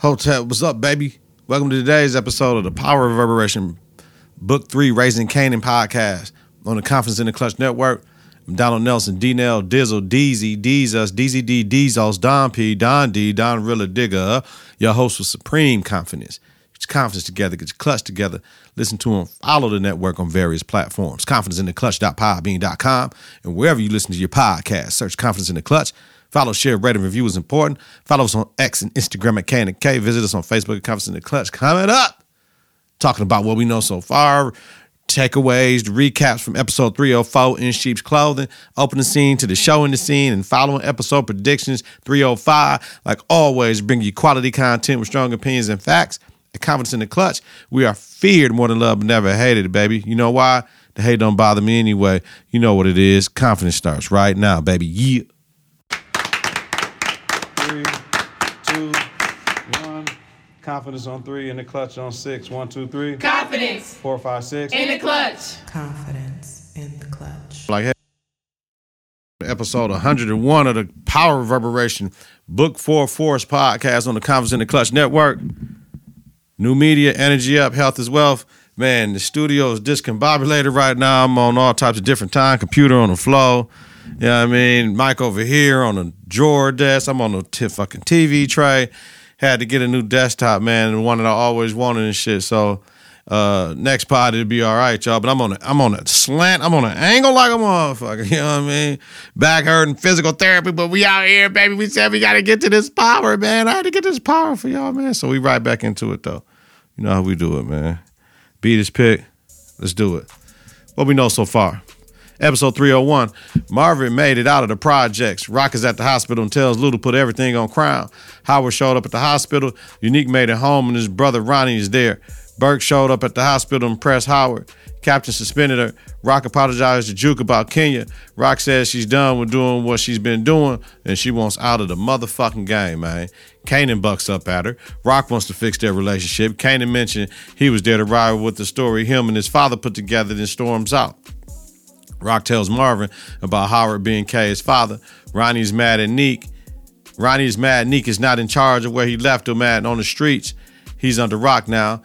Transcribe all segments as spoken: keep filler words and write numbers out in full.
Hotel, what's up, baby? Welcome to today's episode of the Power Reverberation Book Three: Raising Kanan podcast on the Confidence in the Clutch Network. I'm Donald Nelson, D-Nell, Dizzle, DZ, Deezus, DZD, Deezos, Don P, Don D, Don Rilla, Digger. Your host with supreme confidence. Get your confidence together, get your clutch together. Listen to them, follow the network on various platforms. confidence in the clutch dot podbean dot com, and wherever you listen to your podcast, search Confidence in the Clutch. Follow, share, rate, and review is important. Follow us on X and Instagram at KintheK. Visit us on Facebook at Confidence in the Clutch. Comment up. Talking about what we know so far, takeaways, recaps from episode three oh four, In Sheep's Clothing, opening scene to the show in the scene, and following episode predictions three oh five. Like always, bring you quality content with strong opinions and facts. At Confidence in the Clutch, we are feared more than loved, never hated, baby. You know why? The hate don't bother me anyway. You know what it is. Confidence starts right now, baby. Yeah. Confidence on three, in the clutch on six. One, two, three. Confidence. Four, five, six. In the clutch. Confidence in the clutch. Like, hey, episode one hundred one of the Power Reverberation Book Four Force podcast on the Confidence in the Clutch Network. New media, energy up, health is wealth. Man, the studio is discombobulated right now. I'm on all types of different time. Computer on the floor. You know what I mean? Mic over here on the drawer desk. I'm on the t- fucking T V tray. Had to get a new desktop, man, and one that I always wanted and shit. So uh, next pod it'll be all right, y'all. But I'm on a, I'm on a slant, I'm on an angle like a motherfucker. You know what I mean? Back hurting, physical therapy, but we out here, baby. We said we got to get to this power, man. I had to get this power for y'all, man. So we right back into it, though. You know how we do it, man. Beat is pick. Let's do it. What we know so far. Episode three oh one, Marvin made it out of the projects. Rock is at the hospital and tells Lou to put everything on Crown. Howard showed up at the hospital. Unique made it home and his brother Ronnie is there. Burke showed up at the hospital and pressed Howard. Captain suspended her. Rock apologized to Juke about Kenya. Rock says she's done with doing what she's been doing and she wants out of the motherfucking game, man. Kanan bucks up at her. Rock wants to fix their relationship. Kanan mentioned he was there to ride with the story him and his father put together, then storms out. Rock tells Marvin about Howard being Kay's father. Ronnie's mad at Neek. Ronnie's mad Neek is not in charge of where he left him at on the streets. He's under rock now.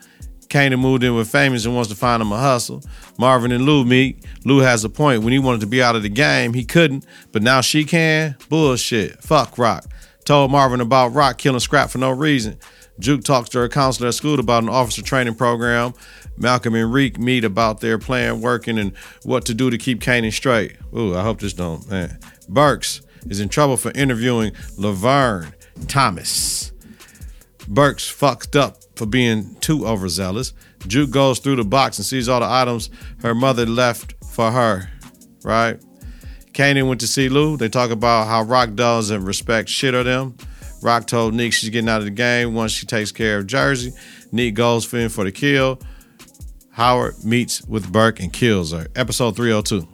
Kanan moved in with Famous and wants to find him a hustle. Marvin and Lou meet. Lou has a point. When he wanted to be out of the game, he couldn't, but now she can. Bullshit. Fuck Rock. Told Marvin about Rock killing Scrap for no reason. Juke talks to her counselor at school about an officer training program. Malcolm and Reek meet about their plan working and what to do to keep Kanan straight. Ooh, I hope this don't, man. Burks is in trouble for interviewing Laverne Thomas. Burks fucked up for being too overzealous. Juke goes through the box and sees all the items her mother left for her, right? Kanan went to see Lou. They talk about how Rock does and respect shit of them. Rock told Neek she's getting out of the game once she takes care of Jersey. Neek goes for him for the kill. Howard meets with Burke and kills her. Episode three oh two.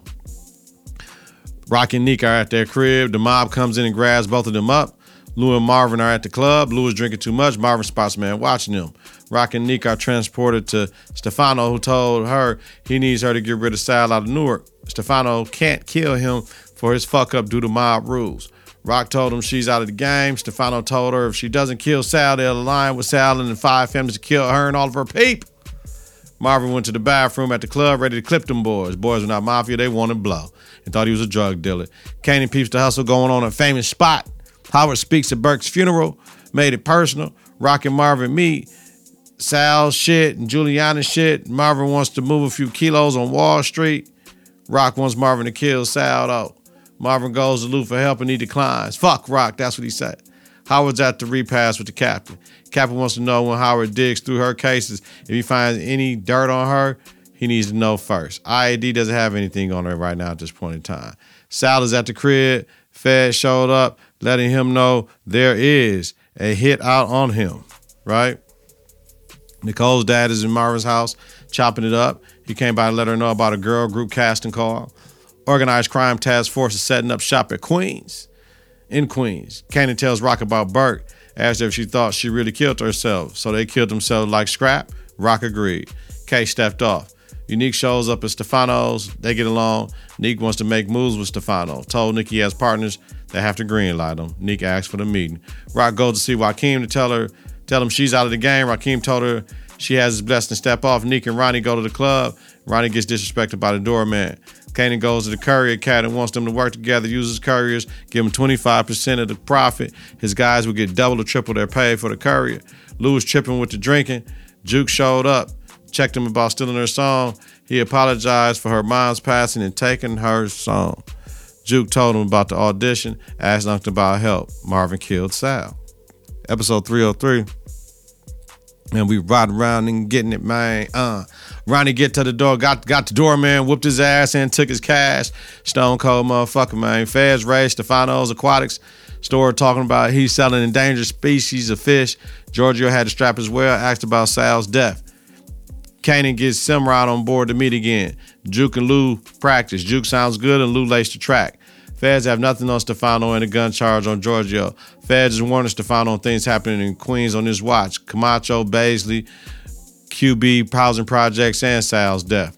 Rock and Neek are at their crib. The mob comes in and grabs both of them up. Lou and Marvin are at the club. Lou is drinking too much. Marvin spots a man watching them. Rock and Neek are transported to Stefano, who told her he needs her to get rid of Sal out of Newark. Stefano can't kill him for his fuck up due to mob rules. Rock told him she's out of the game. Stefano told her if she doesn't kill Sal, they'll align with Sal and the five families to kill her and all of her people. Marvin went to the bathroom at the club ready to clip them boys. Boys were not mafia. They wanted blow and thought he was a drug dealer. Kanan peeps the hustle going on at Famous spot. Howard speaks at Burke's funeral. Made it personal. Rock and Marvin meet. Sal's shit and Juliana's shit. Marvin wants to move a few kilos on Wall Street. Rock wants Marvin to kill Sal though. Marvin goes to Lou for help and he declines. Fuck Rock, that's what he said. Howard's at the repass with the captain. Captain wants to know when Howard digs through her cases, if he finds any dirt on her, he needs to know first. I A D doesn't have anything on her right now at this point in time. Sal is at the crib. Fed showed up, letting him know there is a hit out on him, right? Nicole's dad is in Marvin's house, chopping it up. He came by to let her know about a girl group casting call. Organized crime task force is setting up shop at Queens. In Queens. Kanan tells Rock about Burke. Asked if she thought she really killed herself. So they killed themselves like Scrap. Rock agreed. Kay stepped off. Unique shows up at Stefano's. They get along. Neek wants to make moves with Stefano. Told Nick he has partners. They have to green light him. Neek asks for the meeting. Rock goes to see Joaquin to tell her tell him she's out of the game. Rakim told her she has his blessing to step off. Neek and Ronnie go to the club. Ronnie gets disrespected by the doorman. Kanan goes to the courier cat and wants them to work together, uses couriers, give them twenty-five percent of the profit. His guys will get double or triple their pay for the courier. Lou was tripping with the drinking. Juke showed up, checked him about stealing her song. He apologized for her mom's passing and taking her song. Juke told him about the audition, asked Uncle about help. Marvin killed Sal. Episode three oh three. And we riding around and getting it, man. Uh, Ronnie get to the door, got got the doorman, whooped his ass and took his cash. Stone cold motherfucker, man. Feds race, Stefano's Aquatics store talking about he's selling endangered species of fish. Giorgio had the strap as well, asked about Sal's death. Kanan gets Simrod on board to meet again. Juke and Lou practice. Juke sounds good and Lou laced the track. Feds have nothing on Stefano and a gun charge on Giorgio. Feds is warning Stefano on things happening in Queens on his watch. Camacho, Baisley, Q B, housing projects, and Sal's death.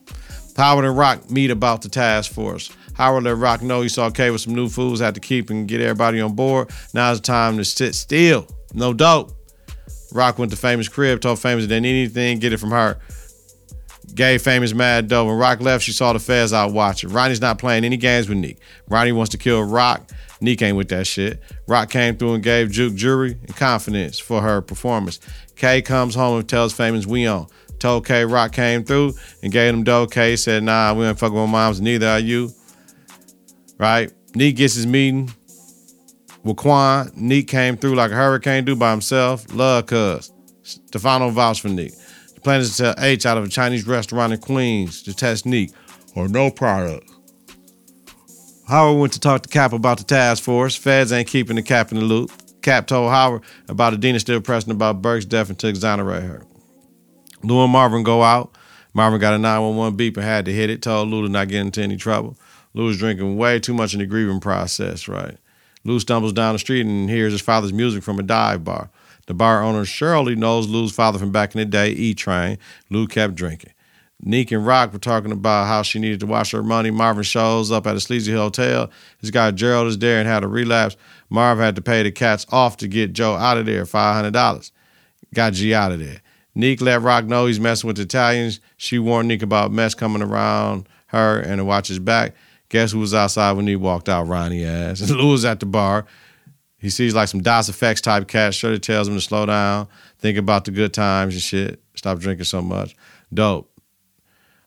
Howard and Rock meet about the task force. Howard let Rock know he saw K with some new foods, had to keep and get everybody on board. Now's the time to sit still. No dope. Rock went to Famous' crib, told Famous they need anything, get it from her. Gay Famous mad dope. When Rock left, she saw the feds out watching. Ronnie's not playing any games with Neek. Ronnie wants to kill Rock. Neek ain't with that shit. Rock came through and gave Juke jury and confidence for her performance. Kay comes home and tells Famous we on. Told Kay Rock came through and gave him dope. Kay said, nah, we ain't fucking with moms, neither are you. Right? Neek gets his meeting with Quan. Neek came through like a hurricane do by himself. Love cuz. Stefano vouched for Neek. Plan is to sell H out of a Chinese restaurant in Queens to test Neek or no product. Howard went to talk to Cap about the task force. Feds ain't keeping the Cap in the loop. Cap told Howard about Adina still pressing about Burke's death and to exonerate her. Lou and Marvin go out. Marvin got a nine one one beep and had to hit it. Told Lou to not get into any trouble. Lou was drinking way too much in the grieving process, right? Lou stumbles down the street and hears his father's music from a dive bar. The bar owner Shirley knows Lou's father from back in the day, E-Train. Lou kept drinking. Neek and Rock were talking about how she needed to wash her money. Marvin shows up at a sleazy hotel. His guy Gerald is there and had a relapse. Marv had to pay the cats off to get Joe out of there, five hundred dollars. Got G out of there. Neek let Rock know he's messing with the Italians. She warned Neek about mess coming around her and to watch his back. Guess who was outside when he walked out? Ronnie ass. Lou was at the bar. He sees like some DOS effects type cat. Shirley tells him to slow down, think about the good times and shit. Stop drinking so much. Dope.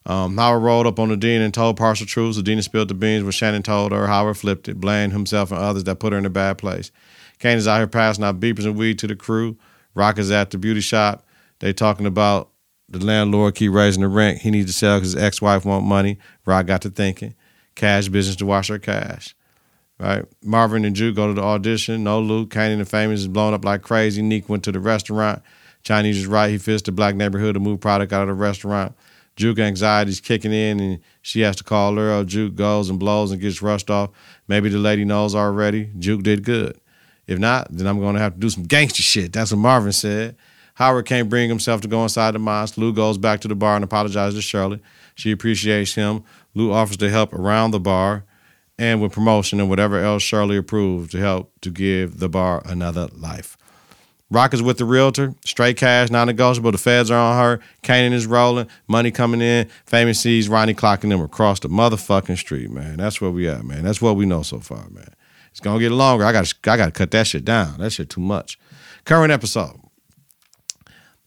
Um, Howard rolled up on Adina and told partial truths. Adina spilled the beans when Shannon told her. Howard flipped it, blamed himself and others that put her in a bad place. Kanan's out here passing out beepers and weed to the crew. Rock is at the beauty shop. They talking about the landlord keep raising the rent. He needs to sell because his ex-wife want money. Rock got to thinking. Cash business to wash her cash. Right, Marvin and Juke go to the audition. No Luke. Kanan the Famous is blown up like crazy. Neek went to the restaurant. Chinese is right. He fits the black neighborhood to move product out of the restaurant. Juke anxiety's kicking in, and she has to call Earl. Juke goes and blows and gets rushed off. Maybe the lady knows already. Juke did good. If not, then I'm going to have to do some gangster shit. That's what Marvin said. Howard can't bring himself to go inside the mosque. Lou goes back to the bar and apologizes to Shirley. She appreciates him. Lou offers to help around the bar. And with promotion and whatever else Shirley approved to help to give the bar another life. Rock is with the realtor. Straight cash, non-negotiable. The feds are on her. Kanan is rolling. Money coming in. Famous sees Ronnie clocking them across the motherfucking street, man. That's where we at, man. That's what we know so far, man. It's going to get longer. I got I gotta cut that shit down. That shit too much. Current episode.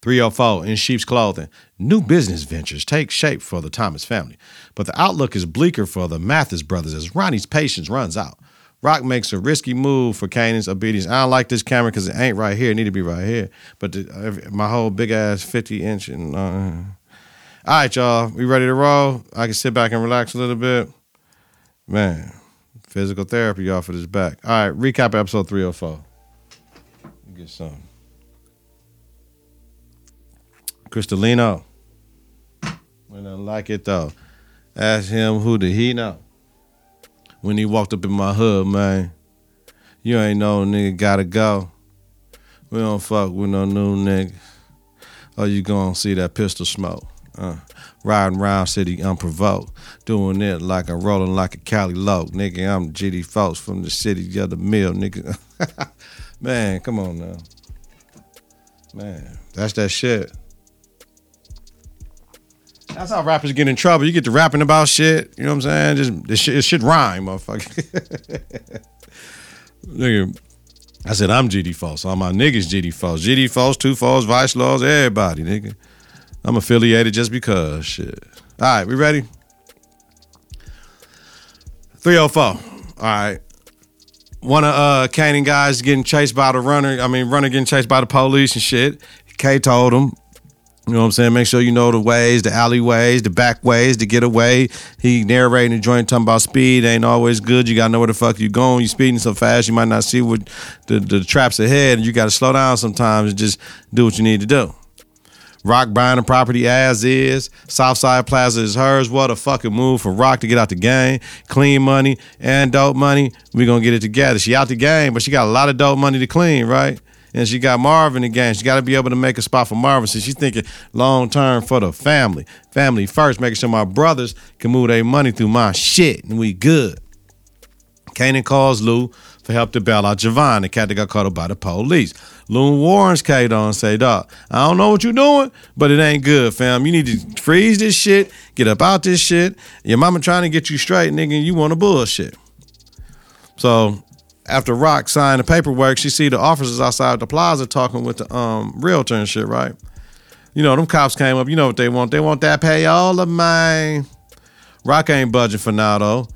three oh four, In Sheep's Clothing. New business ventures take shape for the Thomas family, but the outlook is bleaker for the Mathis brothers as Ronnie's patience runs out. Rock makes a risky move for Kanan's obedience. I don't like this camera because it ain't right here. It need to be right here. But the, my whole big-ass fifty-inch. and uh... All right, y'all. We ready to roll? I can sit back and relax a little bit. Man, physical therapy, y'all, for this back. All right, recap episode three oh four. Get something. Cristalino. When I like it though, ask him who did he know. When he walked up in my hood, man, you ain't no nigga gotta go. We don't fuck with no new nigga. Oh, you gon' see that pistol smoke. Uh, riding round city unprovoked, doing it like I'm rolling like a Cali Loke, nigga. I'm G D Folks from the city of the mill, nigga. Man, come on now. Man, that's that shit. That's how rappers get in trouble. You get to rapping about shit. You know what I'm saying? Just this shit, this shit rhyme, motherfucker. Nigga, I said I'm G D Falls. All my niggas G D Falls. G D Falls, Two Falls, Vice Laws, everybody, nigga. I'm affiliated just because shit. All right, we ready? three oh four. All right. One of uh, Kanan guys getting chased by the runner. I mean, runner getting chased by the police and shit. K told him, you know what I'm saying? Make sure you know the ways, the alleyways, the back ways to get away. He narrating the joint talking about speed ain't always good. You got to know where the fuck you going. You speeding so fast, you might not see what the, the traps ahead. And you got to slow down sometimes and just do what you need to do. Rock buying the property as is. Southside Plaza is hers. What a fucking move for Rock to get out the game. Clean money and dope money. We gonna get it together. She out the game, but she got a lot of dope money to clean, right? And she got Marv in the game. She got to be able to make a spot for Marvin. So she's thinking long term for the family. Family first, making sure my brothers can move their money through my shit and we good. Kanan calls Lou for help to bail out Javon, the cat that got caught up by the police. Lou warns Kanan and say, dog, I don't know what you're doing, but it ain't good, fam. You need to freeze this shit, get up out this shit. Your mama trying to get you straight, nigga, and you want to bullshit. So after Rock signed the paperwork, she see the officers outside the plaza talking with the um, realtor and shit, right? You know, them cops came up. You know what they want. They want that payola, man. Rock ain't budging for now, though.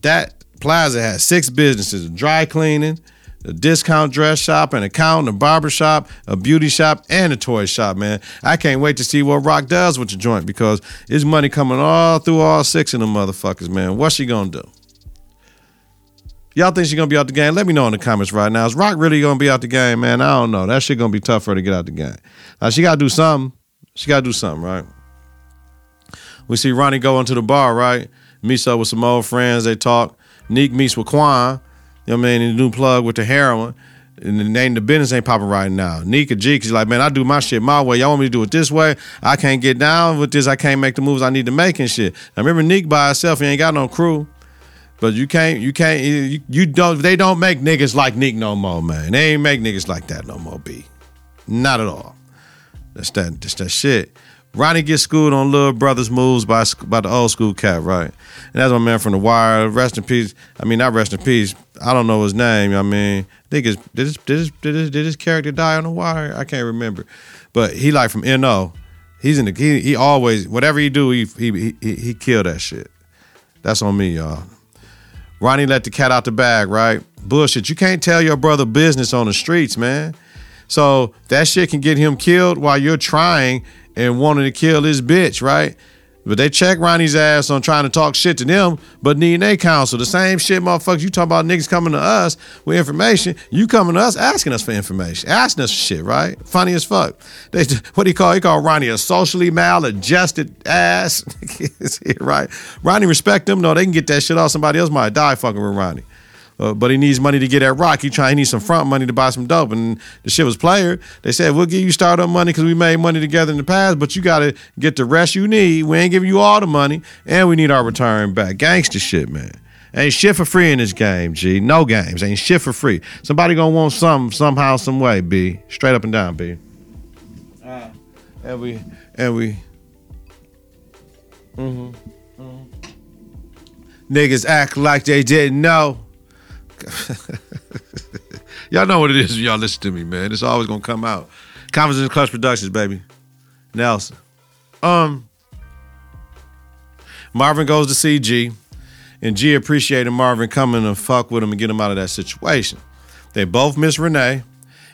That plaza has six businesses: a dry cleaning, a discount dress shop, an accountant, a barber shop, a beauty shop, and a toy shop, man. I can't wait to see what Rock does with the joint because his money coming all through all six of them motherfuckers, man. What's she gonna do? Y'all think she gonna be out the game? Let me know in the comments right now. Is Rock really gonna be out the game, man? I don't know. That shit gonna be tough for her to get out the game. Now, she gotta do something. She gotta do something, right? We see Ronnie go into the bar, right? Meets up with some old friends. They talk. Neek meets with Quan, you know what I mean, the new plug with the heroin, and the name of the business ain't popping right now. Neek or Jeek is like, man, I do my shit my way. Y'all want me to do it this way? I can't get down with this. I can't make the moves I need to make and shit. Now, remember, Neek by herself, he ain't got no crew. But you can't, you can't, you, you don't, they don't make niggas like Neek no more, man. They ain't make niggas like that no more, B. Not at all. That's that, that's that shit. Ronnie gets schooled on Little Brother's moves by, by the old school cat, right? And that's my man from The Wire. Rest in peace. I mean, not rest in peace. I don't know his name. I mean, I think it's, did his, did his, did his, did his character die on The Wire? I can't remember. But he like from N O. He's in the, he, he always, whatever he do, he, he, he, he kill that shit. That's on me, y'all. Ronnie let the cat out the bag, right? Bullshit. You can't tell your brother business on the streets, man. So that shit can get him killed while you're trying and wanting to kill his bitch, right? But they check Ronnie's ass on trying to talk shit to them, but needing their counsel. The same shit, motherfuckers, you talking about niggas coming to us with information. You coming to us asking us for information, asking us for shit, right? Funny as fuck. They, what do you call? He called Ronnie a socially maladjusted ass, right? Ronnie respect them. No, they can get that shit off. Somebody else might die fucking with Ronnie. Uh, but he needs money to get at Rock. He trying. He needs some front money to buy some dope. And the shit was player. They said, we'll give you startup money because we made money together in the past, but you got to get the rest you need. We ain't giving you all the money, and we need our return back. Gangsta shit, man. Ain't shit for free in this game, G. No games. Ain't shit for free. Somebody going to want some somehow, some way, B. Straight up and down, B. Uh, and we... And we... Mm-hmm. Mm-hmm. Niggas act like they didn't know. Y'all know what it is when y'all listen to me, man. It's always gonna come out. Confidence in the Clutch Productions, baby. Nelson. Um Marvin goes to see G, and G appreciated Marvin coming to fuck with him and get him out of that situation. They both miss Renee,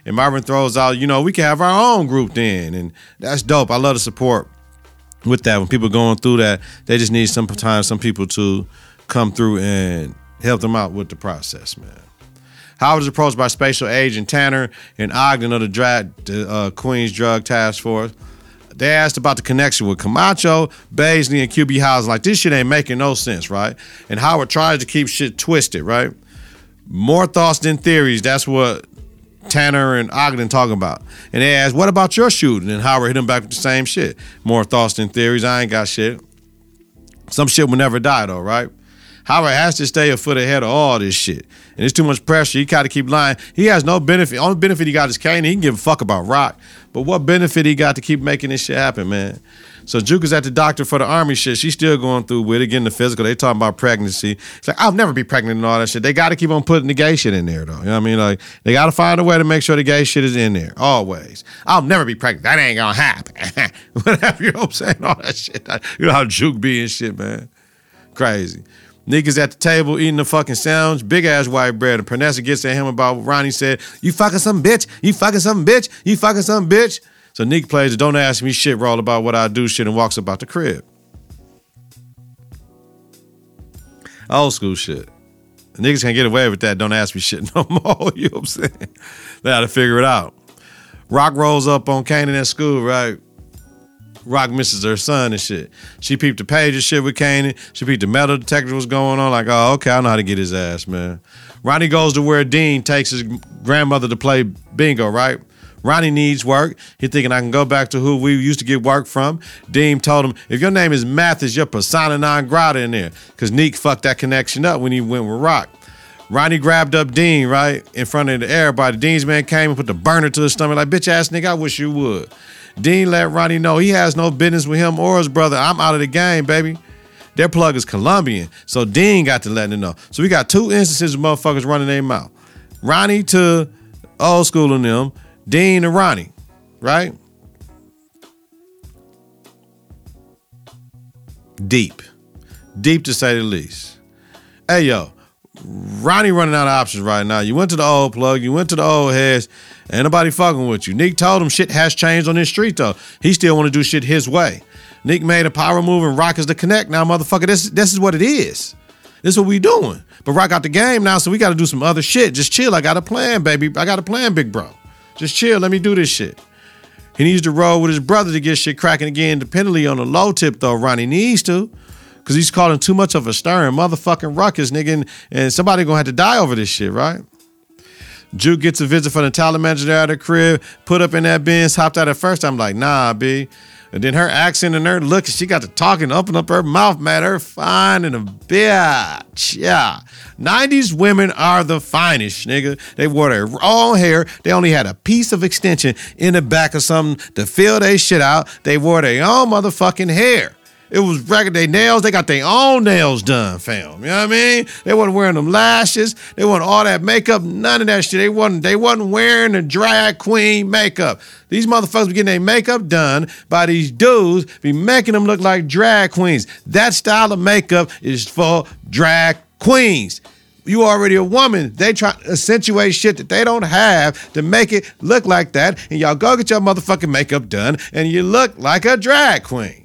and Marvin throws out, you know, we can have our own group then, and that's dope. I love the support with that. When people going through that, they just need sometimes some people to come through and help them out with the process, man. Howard is approached by Special Agent Tanner and Ogden of the, dra- the uh, Queens Drug Task Force. They asked about the connection with Camacho, Baisley, and Q B Housing. Like, this shit ain't making no sense, right? And Howard tries to keep shit twisted, right? More thoughts than theories. That's what Tanner and Ogden talking about. And they asked, what about your shooting? And Howard hit him back with the same shit. More thoughts than theories. I ain't got shit. Some shit will never die, though, right? Howard has to stay a foot ahead of all this shit. And it's too much pressure. He got to keep lying. He has no benefit. Only benefit he got is Kanan. He can give a fuck about Rock. But what benefit he got to keep making this shit happen, man? So Juke is at the doctor for the army shit. She's still going through with it, getting the physical. They talking about pregnancy. It's like, I'll never be pregnant and all that shit. They got to keep on putting the gay shit in there, though. You know what I mean? Like, they got to find a way to make sure the gay shit is in there. Always. I'll never be pregnant. That ain't going to happen. Whatever, you know what I'm saying? All that shit. You know how Juke be and shit, man. Crazy. Niggas at the table eating the fucking sandwich, big ass white bread. And Pernessa gets at him about what Ronnie said. You fucking some bitch. You fucking some bitch. You fucking some bitch. So Nick plays the don't ask me shit roll about what I do shit and walks about the crib. Old school shit. Niggas can't get away with that don't ask me shit no more. You know what I'm saying? They had to figure it out. Rock rolls up on Kanan at school, right? Rock misses her son and shit. She peeped the page and shit with Kanan. She peeped the metal detector was going on. Like, oh, okay, I know how to get his ass, man. Ronnie goes to where Dean takes his grandmother to play bingo, right? Ronnie needs work. He thinking I can go back to who we used to get work from. Dean told him, if your name is Mathis, you're persona non grata in there. Because Neek fucked that connection up when he went with Rock. Ronnie grabbed up Dean, right, in front of everybody. Dean's man came and put the burner to his stomach like, bitch ass nigga, I wish you would. Dean let Ronnie know he has no business with him or his brother. I'm out of the game, baby. Their plug is Colombian, so Dean got to let him know. So we got two instances of motherfuckers running their mouth. Ronnie to old school and them, Dean to Ronnie, right? Deep. Deep to say the least. Hey, yo, Ronnie running out of options right now. You went to the old plug, you went to the old heads, ain't nobody fucking with you. Nick told him shit has changed on this street, though. He still want to do shit his way. Nick made a power move and Rock is the connect now, motherfucker. This, this is what it is. This is what we doing. But Rock out the game now, so we got to do some other shit. Just chill. I got a plan, baby. I got a plan, big bro. Just chill. Let me do this shit. He needs to roll with his brother to get shit cracking again. Dependently on the low tip, though, Ronnie needs to. Because he's calling too much of a stirring motherfucking ruckus, nigga. And, and somebody going to have to die over this shit, right? Juke gets a visit from the talent manager out of the crib, put up in that Benz, hopped out at first. I'm like, nah, B. And then her accent and her look, she got to talking, open up her mouth, man. Her fine and a bitch. Yeah. nineties women are the finest, nigga. They wore their own hair. They only had a piece of extension in the back of something to fill their shit out. They wore their own motherfucking hair. It was record they nails. They got their own nails done, fam. You know what I mean? They wasn't wearing them lashes. They wasn't all that makeup. None of that shit. They wasn't, they wasn't wearing the drag queen makeup. These motherfuckers be getting their makeup done by these dudes, be making them look like drag queens. That style of makeup is for drag queens. You already a woman. They try to accentuate shit that they don't have to make it look like that. And y'all go get your motherfucking makeup done and you look like a drag queen.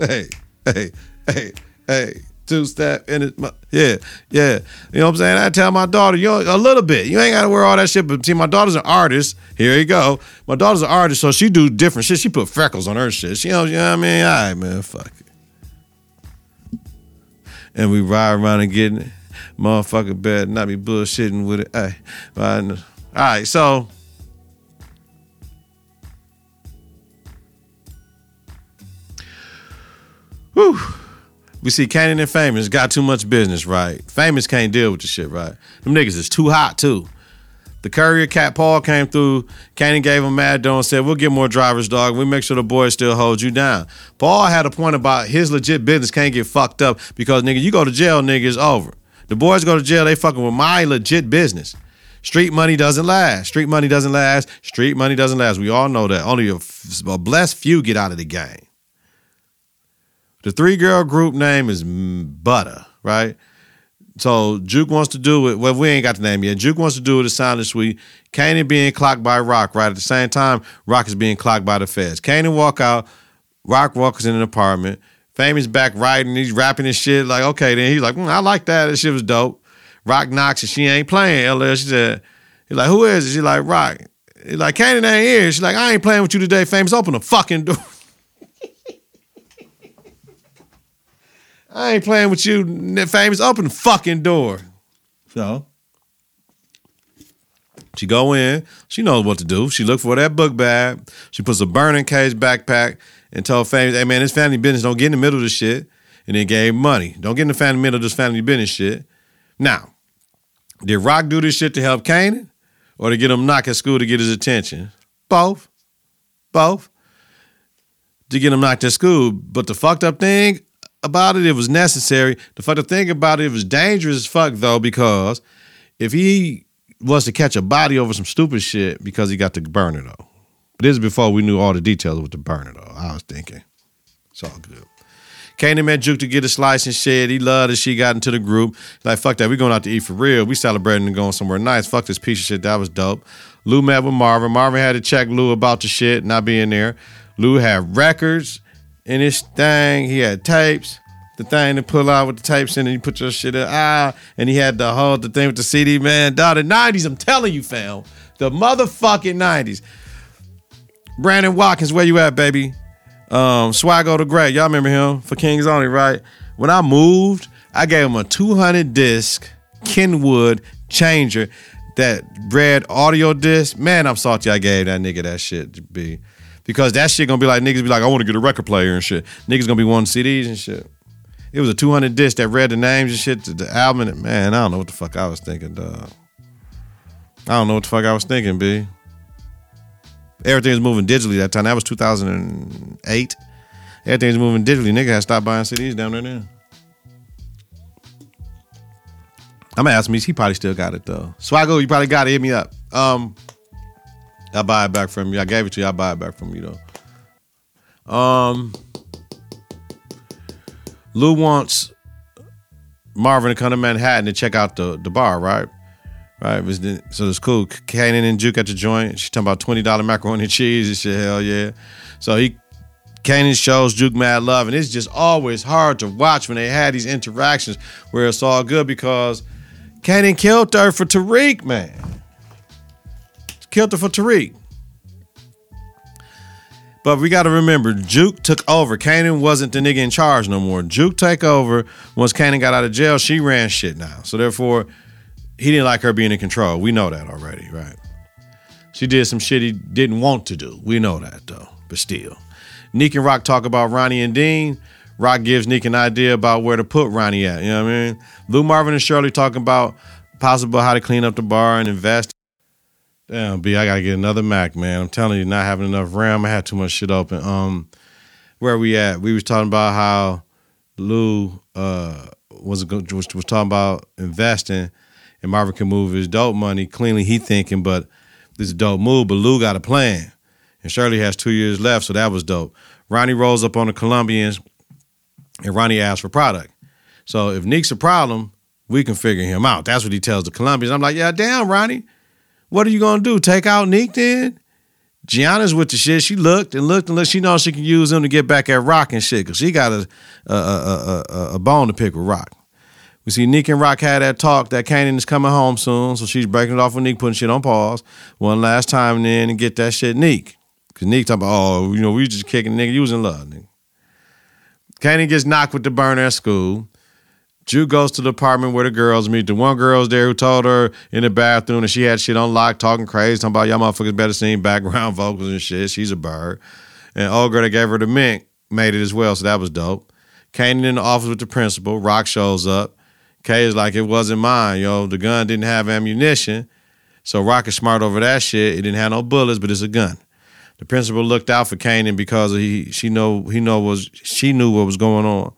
Hey, hey, hey, hey, two step in it. Yeah, yeah. You know what I'm saying? I tell my daughter, you know, a little bit. You ain't got to wear all that shit. But see, my daughter's an artist. Here you go. My daughter's an artist, so she do different shit. She put freckles on her shit. She, you know, you know what I mean? All right, man, fuck it. And we ride around and getting it. Motherfucker better not be bullshitting with it. Hey, all right, so. Whew. We see Kanan and Famous got too much business, right? Famous can't deal with the shit, right? Them niggas is too hot, too. The courier cat Paul came through. Kanan gave him mad dough and said, we'll get more drivers, dog. We make sure the boys still hold you down. Paul had a point about his legit business can't get fucked up because, nigga, you go to jail, nigga, it's over. The boys go to jail, they fucking with my legit business. Street money doesn't last. Street money doesn't last. Street money doesn't last. We all know that. Only a, a blessed few get out of the game. The three-girl group name is Butter, right? So Juke wants to do it. Well, we ain't got the name yet. Juke wants to do it. It's sounding sweet. Kanan being clocked by Rock, right? At the same time, Rock is being clocked by the feds. Kanan walk out. Rock walks in an apartment. Famous back riding. He's rapping and shit. Like, okay, then he's like, mm, I like that. That shit was dope. Rock knocks and she ain't playing. L L, she said, he's like, who is it? She's like, Rock. He's like, Kanan ain't here. She's like, I ain't playing with you today, Famous. Open the fucking door. I ain't playing with you, Famous. Open the fucking door. So she go in. She knows what to do. She look for that book bag. She puts a burning case backpack and told Famous, hey, man, this family business don't get in the middle of this shit. and then gave money. Don't get in the family middle of this family business shit. Now, did Rock do this shit to help Kanan or to get him knocked at school to get his attention? Both. Both. To get him knocked at school. But the fucked up thing about it, it was necessary. The fucked up thing about it, it was dangerous as fuck, though, because if he was to catch a body over some stupid shit because he got the burner, though. But this is before we knew all the details with the burner, though. I was thinking. It's all good. Kanan met Juke to get a slice and shit. He loved it. She got into the group. Like, fuck that. We going out to eat for real. We celebrating and going somewhere nice. Fuck this piece of shit. That was dope. Lou met with Marvin. Marvin had to check Lou about the shit, not being there. Lou had records in his thing. He had tapes. The thing to pull out with the tapes in and you put your shit in. Ah, and he had the whole the thing with the C D, man. Dog, the nineties, I'm telling you, fam. The motherfucking nineties. Brandon Watkins, where you at, baby? Um, Swaggo the Great, y'all remember him? For Kings Only, right? When I moved, I gave him a two hundred disc Kenwood changer, that red audio disc. Man, I'm salty I gave that nigga that shit to be. Because that shit gonna be like, niggas be like, I wanna get a record player and shit. Niggas gonna be wanting C Ds and shit. It was a two hundred disc that read the names and shit to the album. And, man, I don't know what the fuck I was thinking, dog. I don't know what the fuck I was thinking, B. Everything was moving digitally that time. That was two thousand eight. Everything was moving digitally. Nigga had stopped buying C Ds down there then. I'm going to ask him. He probably still got it, though. Swaggo, you probably got it. Hit me up. Um, I'll buy it back from you. I gave it to you. I'll buy it back from you, though. Um, Lou wants Marvin to come to Manhattan to check out the, the bar, right? Right, so it's cool. Kanan and Juke at the joint. She's talking about twenty dollars macaroni and cheese and shit. Hell yeah. So he, Kanan shows Juke mad love. And it's just always hard to watch when they had these interactions where it's all good because Kanan killed her for Tariq, man. Killed her for Tariq. But we got to remember, Juke took over. Kanan wasn't the nigga in charge no more. Juke take over. Once Kanan got out of jail, she ran shit now. So therefore, he didn't like her being in control. We know that already, right? She did some shit he didn't want to do. We know that, though, but still. Neek and Rock talk about Ronnie and Dean. Rock gives Neek an idea about where to put Ronnie at, you know what I mean? Lou, Marvin, and Shirley talking about possible how to clean up the bar and invest. Damn, B, I got to get another Mac, man. I'm telling you, not having enough RAM. I had too much shit open. Um, where we at? We was talking about how Lou uh, was, was, was talking about investing. And Marvin can move his dope money cleanly, he thinking, but this is a dope move. But Lou got a plan. And Shirley has two years left, so that was dope. Ronnie rolls up on the Colombians, and Ronnie asks for product. So if Neek's a problem, we can figure him out. That's what he tells the Colombians. I'm like, yeah, damn, Ronnie. What are you going to do? Take out Neek then? Gianna's with the shit. She looked and looked and looked. She knows she can use him to get back at Rock and shit because she got a, a, a, a, a bone to pick with Rock. We see Neek and Rock had that talk that Kanan is coming home soon, so she's breaking it off with Neek, putting shit on pause one last time and then and get that shit Neek. Because Neek talking about, oh, you know, we just kicking nigga, you was in love, nigga. Kanan gets knocked with the burner at school. Drew goes to the apartment where the girls meet. The one girl's there who told her in the bathroom that she had shit on lock, talking crazy, talking about y'all motherfuckers better sing background vocals and shit. She's a bird. And old girl that gave her the mink made it as well, so that was dope. Kanan in the office with the principal. Rock shows up. K is like, it wasn't mine, yo. The gun didn't have ammunition. So Rock is smart over that shit. It didn't have no bullets, but it's a gun. The principal looked out for Kanan because he she know he know was she knew what was going on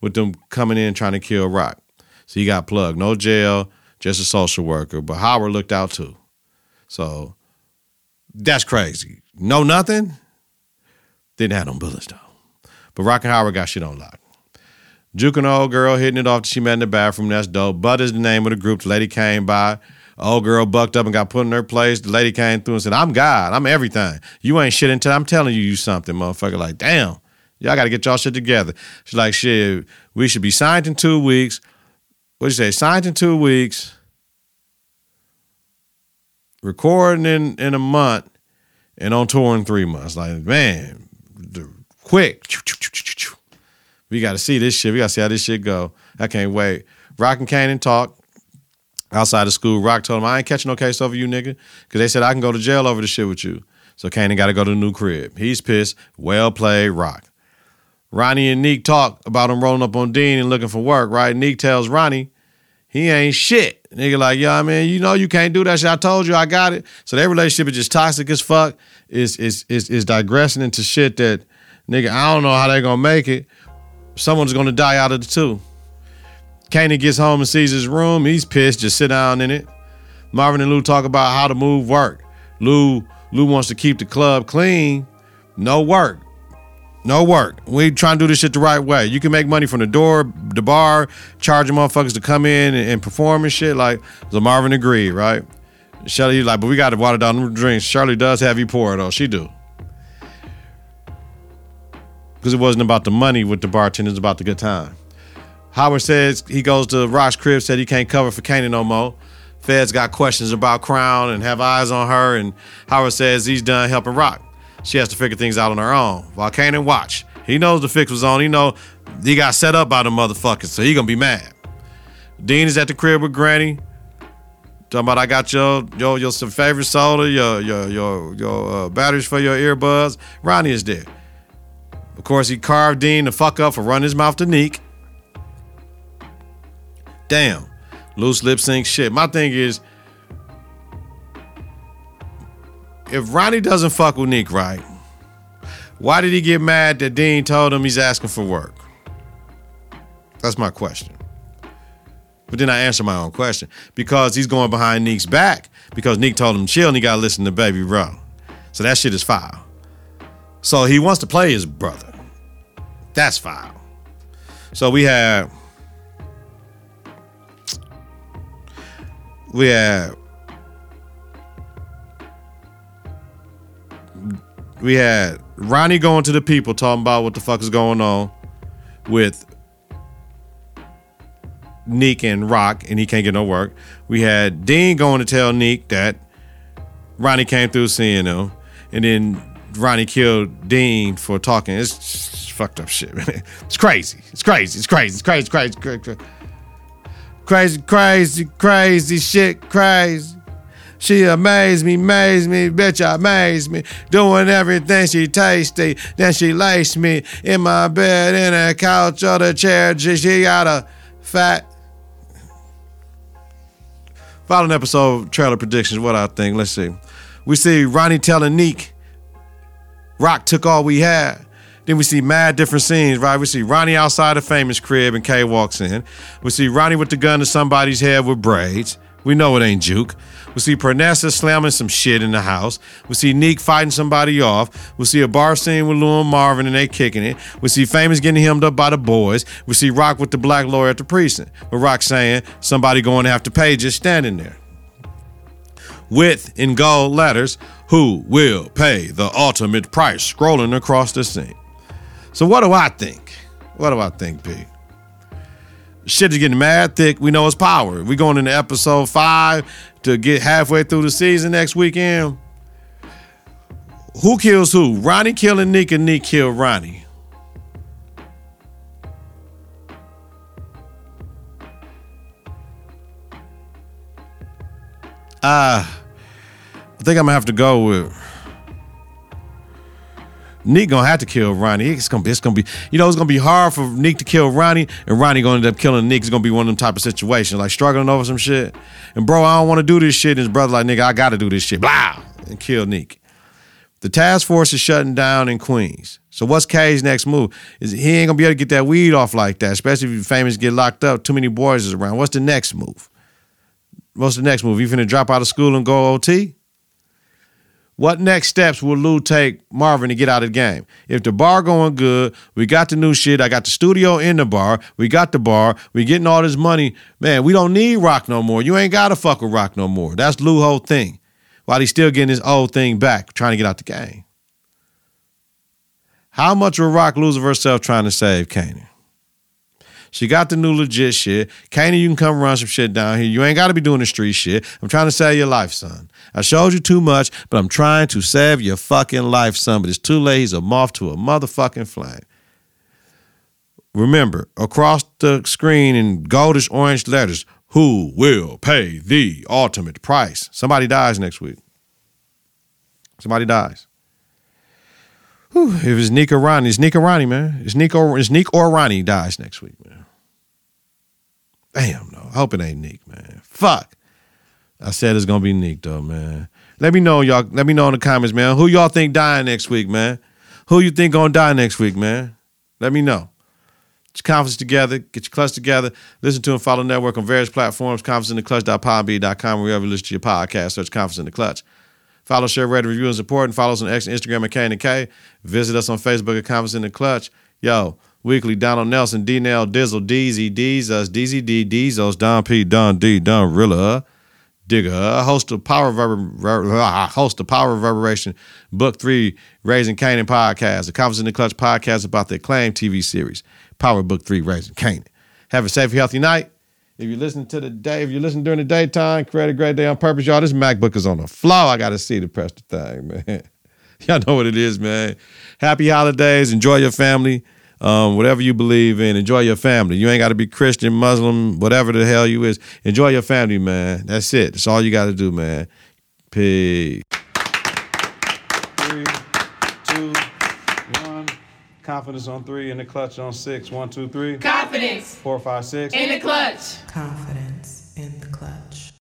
with them coming in trying to kill Rock. So he got plugged. No jail, just a social worker. But Howard looked out too. So that's crazy. No nothing? Didn't have no bullets though. But Rock and Howard got shit on lock. Juke and the old girl hitting it off that she met in the bathroom. That's dope. Bud is the name of the group. The lady came by. The old girl bucked up and got put in her place. The lady came through and said, I'm God. I'm everything. You ain't shit until I'm telling you you something, motherfucker. Like, damn. Y'all got to get y'all shit together. She's like, shit, we should be signed in two weeks. What'd you say? Signed in two weeks. Recording in, in a month. And on tour in three months. Like, man, quick. We got to see this shit. We got to see how this shit go. I can't wait. Rock and Kanan talk outside of school. Rock told him, I ain't catching no case over you, nigga, because they said I can go to jail over this shit with you. So Kanan got to go to the new crib. He's pissed. Well played, Rock. Ronnie and Neek talk about him rolling up on Dean and looking for work, right? Neek tells Ronnie he ain't shit. Nigga like, yo, I mean, you know you can't do that shit. I told you I got it. So their relationship is just toxic as fuck. It's, it's, it's, it's digressing into shit that, nigga, I don't know how they gonna make it. Someone's gonna die out of the two. Kanan gets home and sees his room. He's pissed. Just sit down in it. Marvin and Lou talk about how to move work. Lou, Lou wants to keep the club clean. No work. No work. We trying to do this shit the right way. You can make money from the door, the bar, charging motherfuckers to come in and, and perform and shit. Like, so Marvin agreed, right? Shirley like, but we got to water down the drinks. Shirley does have you pour it though. She do. Because it wasn't about the money with the bartender. It was about the good time. Howard says he goes to Rock's crib, said he can't cover for Kanan no more. Feds got questions about Crown and have eyes on her. And Howard says he's done helping Rock. She has to figure things out on her own. While Kanan watch, he knows the fix was on. He know he got set up by the motherfuckers, so he gonna be mad. Dean is at the crib with Granny, talking about I got your your your some favorite soda, your your your your uh, batteries for your earbuds. Ronnie is there. Of course, he carved Dean the fuck up for running his mouth to Neek. Damn, loose lip sync shit. My thing is, if Ronnie doesn't fuck with Neek, right, why did he get mad that Dean told him he's asking for work? That's my question. But then I answer my own question. Because he's going behind Neek's back. Because Neek told him chill and he got to listen to Baby Bro. So that shit is foul. So he wants to play his brother. That's foul. So we have... We have... We had Ronnie going to the people talking about what the fuck is going on with Neek and Rock, and he can't get no work. We had Dean going to tell Neek that Ronnie came through seeing him, and then Ronnie killed Dean for talking. It's just fucked up shit, man. It's crazy. It's crazy. It's crazy. It's crazy. Crazy. Crazy. Crazy. Crazy. Crazy shit. Crazy. She amazed me, amazed me, bitch, I amazed me. Doing everything she tasty, then she laced me. In my bed, in a couch or the chair, she got a fat. Following episode, trailer predictions, what I think, let's see. We see Ronnie telling Neek, Rock took all we had. Then we see mad different scenes, right? We see Ronnie outside the famous crib and K walks in. We see Ronnie with the gun to somebody's head with braids. We know it ain't Juke. We see Parnassa slamming some shit in the house. We see Neek fighting somebody off. We see a bar scene with Lou and Marvin and they kicking it. We see Famous getting hemmed up by the boys. We see Rock with the black lawyer at the precinct. With Rock saying, somebody going after Paige just standing there. With, in gold letters, who will pay the ultimate price scrolling across the scene. So what do I think? What do I think, Pete? Shit is getting mad thick. We know it's Power. We're going into episode five to get halfway through the season next weekend. Who kills who? Ronnie killing Neek and Neek kill Ronnie. Uh, I think I'm going to have to go with... Neek gonna have to kill Ronnie. It's gonna be, it's gonna be, you know, it's gonna be hard for Neek to kill Ronnie, and Ronnie gonna end up killing Neek. It's gonna be one of them type of situations, like struggling over some shit. And bro, I don't want to do this shit. And his brother like, nigga, I gotta do this shit. Blah, and kill Neek. The task force is shutting down in Queens. So what's K's next move? Is he ain't gonna be able to get that weed off like that, especially if you Famous get locked up. Too many boys is around. What's the next move? What's the next move? You finna drop out of school and go O T? What next steps will Lou take Marvin to get out of the game? If the bar going good, we got the new shit. I got the studio in the bar. We got the bar. We getting all this money. Man, we don't need Rock no more. You ain't got to fuck with Rock no more. That's Lou's whole thing. While he's still getting his old thing back, trying to get out the game. How much will Rock lose of herself trying to save Kanan? She got the new legit shit. Kanan, you can come run some shit down here. You ain't got to be doing the street shit. I'm trying to save your life, son. I showed you too much, but I'm trying to save your fucking life, son. But it's too late. He's a moth to a motherfucking flame. Remember, across the screen in goldish orange letters, who will pay the ultimate price? Somebody dies next week. Somebody dies. Whew, it was Nick O'Ronnie. It's Nick O'Ronnie, man. It's Nick, or- it's Nick O'Ronnie dies next week, man. Damn, no. I hope it ain't Nick, man. Fuck. I said it's going to be Nick, though, man. Let me know, y'all. Let me know in the comments, man. Who y'all think dying next week, man? Who you think going to die next week, man? Let me know. Get your confidence together. Get your clutch together. Listen to and follow the network on various platforms. confidence in the clutch dot podbean dot com, wherever you listen to your podcast. Search Confidence in the Clutch. Follow, share, rate, review, and support. And follow us on X and Instagram at KintheK. Visit us on Facebook at Confidence in the Clutch. Yo, weekly, Donald Nelson, D-Nail, Dizzle, D Z, D's us, D Z D, Dizos, Don P, Don D, Don Rilla, Digger, host of Power Reverber- host of Power Reverberation Book Three, Raising Kanan podcast, the Confidence in the Clutch podcast about the acclaimed T V series Power Book Three, Raising Kanan. Have a safe, healthy night. If you listen to the day, if you listen during the daytime, create a great day on purpose, y'all. This MacBook is on the floor. I gotta see the press the thing, man. Y'all know what it is, man. Happy holidays. Enjoy your family. Um, whatever you believe in, enjoy your family. You ain't got to be Christian, Muslim, whatever the hell you is. Enjoy your family, man. That's it. That's all you got to do, man. Peace. Three, two, one. Confidence on three, in the clutch on six. One, two, three. Confidence. Four, five, six. In the clutch. Confidence in the clutch.